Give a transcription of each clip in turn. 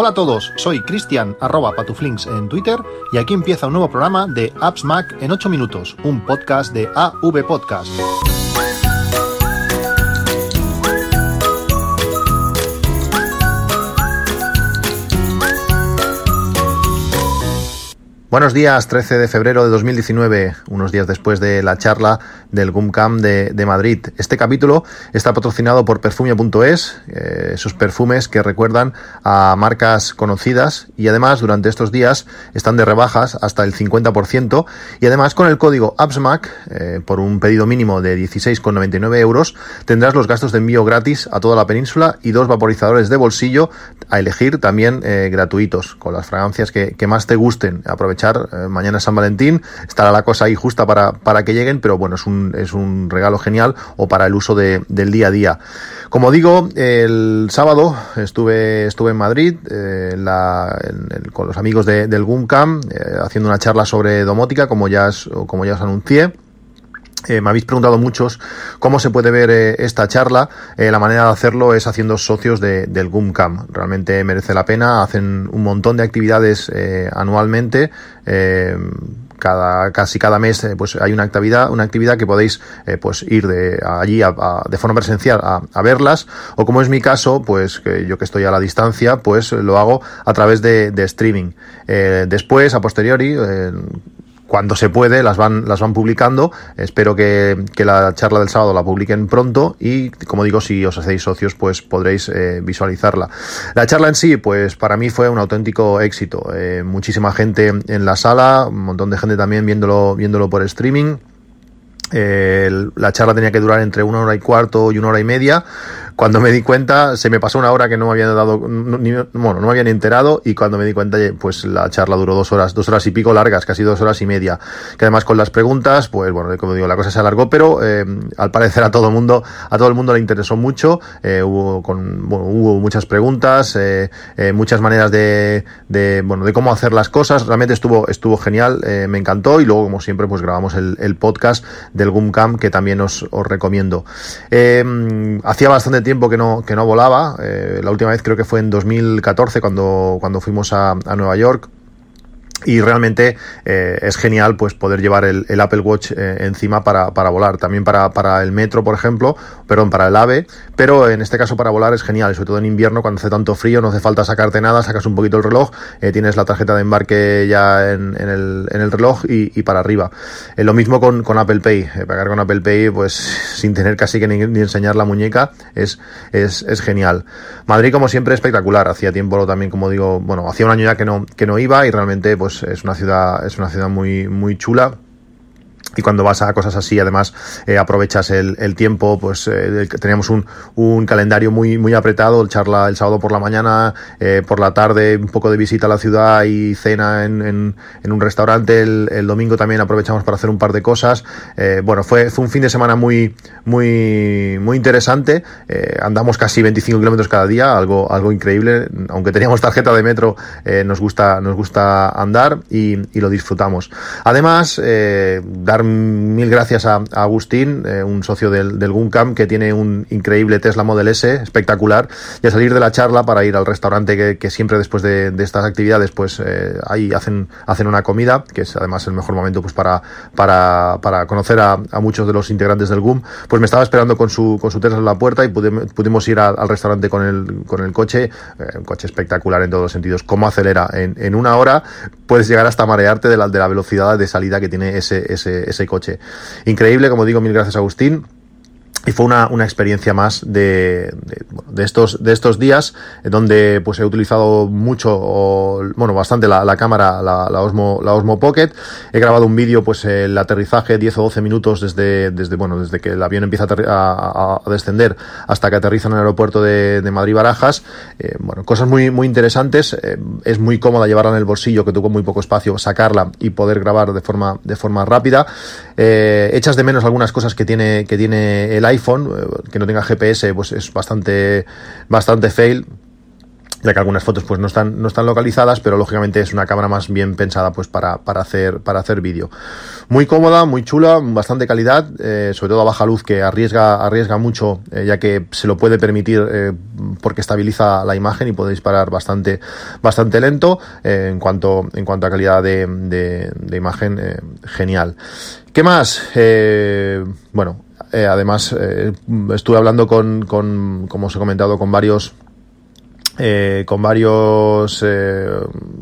Hola a todos, soy Cristian, @patuflinks en Twitter, y aquí empieza un nuevo programa de Apps Mac en 8 minutos, un podcast de AV Podcast. Buenos días, 13 de febrero de 2019, unos días después de la charla del GUMCamp de Madrid. Este capítulo está patrocinado por Perfumia.es, esos perfumes que recuerdan a marcas conocidas, y además durante estos días están de rebajas hasta el 50%, y además con el código APPSMAC, por un pedido mínimo de 16,99€, tendrás los gastos de envío gratis a toda la península y 2 vaporizadores de bolsillo a elegir también gratuitos, con las fragancias que más te gusten. Mañana es San Valentín, estará la cosa ahí justa para que lleguen, pero bueno, es un regalo genial o para el uso del día a día. Como digo, el sábado estuve en Madrid con los amigos del GUMCamp haciendo una charla sobre domótica, como ya os anuncié. Me habéis preguntado muchos cómo se puede ver esta charla. La manera de hacerlo es haciendo socios del GUMCamp. Realmente merece la pena. Hacen un montón de actividades anualmente. Casi cada mes pues hay una actividad que podéis pues ir allí de forma presencial a verlas, o como es mi caso, pues que yo que estoy a la distancia, pues lo hago a través de streaming. Después, a posteriori, cuando se puede, las van publicando. Espero que la charla del sábado la publiquen pronto y, como digo, si os hacéis socios, pues podréis visualizarla. La charla en sí, pues para mí fue un auténtico éxito. Muchísima gente en la sala, un montón de gente también viéndolo por streaming. La charla tenía que durar entre 1 hora y cuarto y 1 hora y media. Cuando me di cuenta, se me pasó 1 hora que no me habían dado, no me habían enterado, y cuando me di cuenta, pues la charla duró 2 horas y pico largas, casi 2 horas y media. Que además con las preguntas, pues bueno, como digo, la cosa se alargó, pero al parecer a todo el mundo le interesó mucho. Hubo muchas preguntas, muchas maneras de cómo hacer las cosas. Realmente estuvo genial, me encantó, y luego, como siempre, pues grabamos el podcast del GUMCamp, que también os recomiendo. Hacía bastante tiempo que no volaba. La última vez creo que fue en 2014 cuando fuimos a Nueva York. Y realmente es genial pues poder llevar el Apple Watch encima para volar, también para el metro, por ejemplo, para el AVE, pero en este caso para volar es genial, sobre todo en invierno, cuando hace tanto frío, no hace falta sacarte nada, sacas un poquito el reloj, tienes la tarjeta de embarque ya en el reloj y para arriba. Lo mismo con Apple Pay, pagar con Apple Pay pues sin tener casi que ni enseñar la muñeca, es genial. Madrid, como siempre, espectacular. Hacía tiempo también, como digo, bueno, hacía un año ya que no iba, y realmente pues es una ciudad muy, muy chula. Y cuando vas a cosas así, además, aprovechas el tiempo. Pues teníamos un calendario muy, muy apretado. Charla el sábado por la mañana, por la tarde un poco de visita a la ciudad y cena en un restaurante. El domingo también aprovechamos para hacer un par de cosas. Bueno, fue un fin de semana muy, muy, muy interesante. Andamos casi 25 kilómetros cada día, algo increíble. Aunque teníamos tarjeta de metro, nos gusta andar y lo disfrutamos. Además, dar mil gracias a Agustín, un socio del GUMCamp, que tiene un increíble Tesla Model S, espectacular, y al salir de la charla para ir al restaurante que siempre después de estas actividades, pues ahí hacen una comida, que es además el mejor momento pues para conocer a muchos de los integrantes del GUM, pues me estaba esperando con su Tesla en la puerta, y pudimos ir al restaurante con el coche, un coche espectacular en todos los sentidos. Cómo acelera, en 1 hora puedes llegar hasta marearte de la velocidad de salida que tiene ese coche. Increíble, como digo, mil gracias, Agustín. Y fue una experiencia más de estos días, donde pues he utilizado bastante la cámara, la Osmo Pocket. He grabado un vídeo, pues el aterrizaje, 10 o 12 minutos desde que el avión empieza a descender hasta que aterriza en el aeropuerto de Madrid Barajas. Cosas muy, muy interesantes. Es muy cómoda llevarla en el bolsillo, que tú con muy poco espacio sacarla y poder grabar de forma rápida. Echas de menos algunas cosas que tiene el iPhone, que no tenga GPS, pues es bastante fail. ya que algunas fotos pues no están localizadas, pero lógicamente es una cámara más bien pensada pues para hacer vídeo. Muy cómoda, muy chula, bastante calidad, sobre todo a baja luz, que arriesga mucho, ya que se lo puede permitir, porque estabiliza la imagen y puede disparar bastante lento. En cuanto a calidad de imagen, genial. ¿Qué más? Además, estuve hablando con, como os he comentado, con varios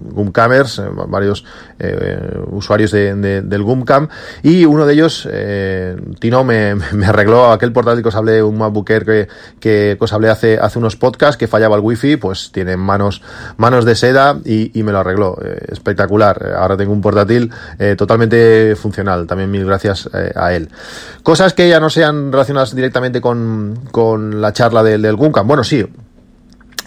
GUMCampers, varios usuarios del GUMCamp, y uno de ellos, Tino, me arregló aquel portátil que os hablé, un MacBook Air que os hablé hace unos podcasts, que fallaba el wifi, pues tiene manos de seda y me lo arregló. Espectacular. Ahora tengo un portátil totalmente funcional, también mil gracias a él. Cosas que ya no sean relacionadas directamente con la charla del GUMCamp. Bueno, sí,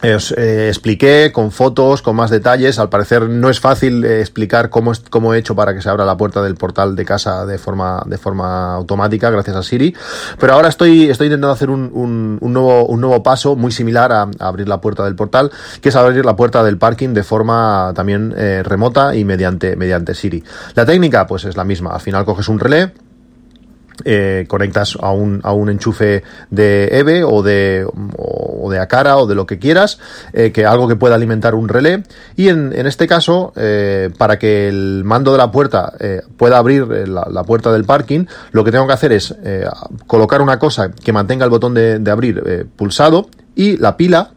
os expliqué con fotos, con más detalles. Al parecer no es fácil explicar cómo he hecho para que se abra la puerta del portal de casa de forma automática gracias a Siri, pero ahora estoy intentando hacer un nuevo paso muy similar a abrir la puerta del portal, que es abrir la puerta del parking de forma también remota y mediante Siri. La técnica pues es la misma. Al final coges un relé, conectas a un enchufe de Eve o de Aqara o de lo que quieras, que algo que pueda alimentar un relé, y en este caso, para que el mando de la puerta pueda abrir la puerta del parking, lo que tengo que hacer es colocar una cosa que mantenga el botón de abrir pulsado, y la pila,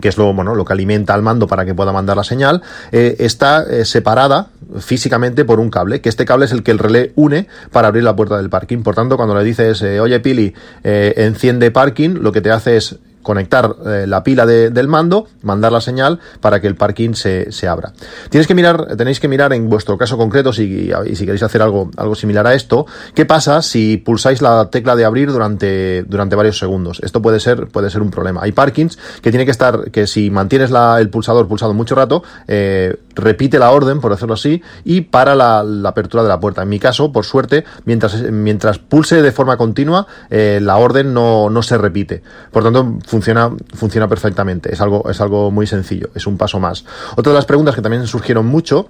que es lo que alimenta al mando para que pueda mandar la señal, está separada físicamente por un cable, que este cable es el que el relé une para abrir la puerta del parking. Por tanto, cuando le dices, oye Pili, enciende parking, lo que te hace es conectar la pila del mando, mandar la señal para que el parking se abra. Tenéis que mirar en vuestro caso concreto, si queréis hacer algo similar a esto, qué pasa si pulsáis la tecla de abrir durante varios segundos. Esto puede ser un problema. Hay parkings que tiene que estar, que si mantienes el pulsador pulsado mucho rato, repite la orden, por decirlo así, y para la apertura de la puerta. En mi caso, por suerte, mientras pulse de forma continua, la orden no se repite. Por tanto, funciona perfectamente. Es algo muy sencillo, es un paso más. Otra de las preguntas que también surgieron mucho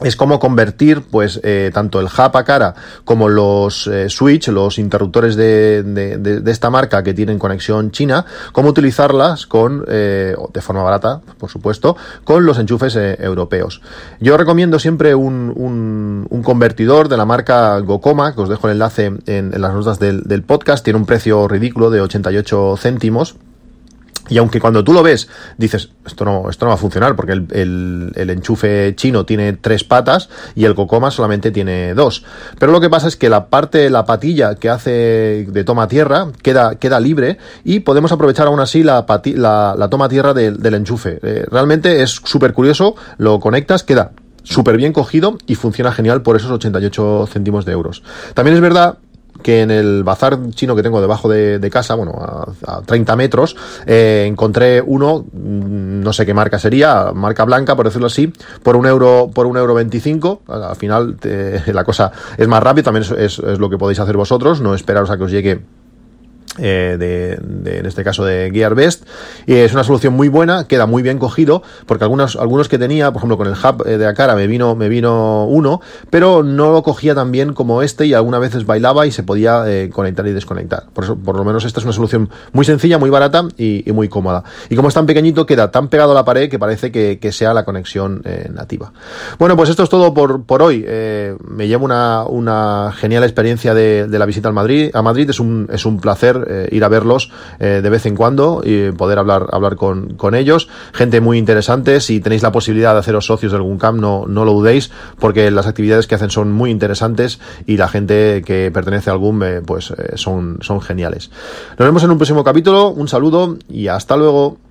es cómo convertir pues tanto el hub Aqara como los switch, los interruptores de esta marca que tienen conexión china, cómo utilizarlas de forma barata, por supuesto, con los enchufes europeos. Yo recomiendo siempre un convertidor de la marca Gocomma, que os dejo el enlace en las notas del podcast. Tiene un precio ridículo de 88 céntimos. Y aunque cuando tú lo ves dices, esto no va a funcionar, porque el enchufe chino tiene 3 patas y el Gocomma solamente tiene 2. Pero lo que pasa es que la patilla que hace de toma tierra queda libre, y podemos aprovechar aún así la toma tierra del enchufe. Realmente es súper curioso, lo conectas, queda súper bien cogido y funciona genial por esos 88 céntimos de euros. También es verdad que en el bazar chino que tengo debajo de casa, a 30 metros, encontré uno, no sé qué marca sería, marca blanca, por decirlo así, por un euro 25. Al final la cosa es más rápida, también es lo que podéis hacer vosotros, no esperaros a que os llegue en este caso de GearBest. Y es una solución muy buena, queda muy bien cogido, porque algunos que tenía, por ejemplo con el hub de Aqara me vino uno, pero no lo cogía tan bien como este, y algunas veces bailaba y se podía conectar y desconectar. Por eso, por lo menos esta es una solución muy sencilla, muy barata y muy cómoda, y como es tan pequeñito queda tan pegado a la pared que parece que sea la conexión nativa. Bueno, pues esto es todo por hoy. Me llevo una genial experiencia de la visita a Madrid. Es un placer ir a verlos de vez en cuando y poder hablar con ellos. Gente muy interesante. Si tenéis la posibilidad de haceros socios del GUMCamp, no lo dudéis, porque las actividades que hacen son muy interesantes y la gente que pertenece al GUM son geniales. Nos vemos en un próximo capítulo. Un saludo y hasta luego.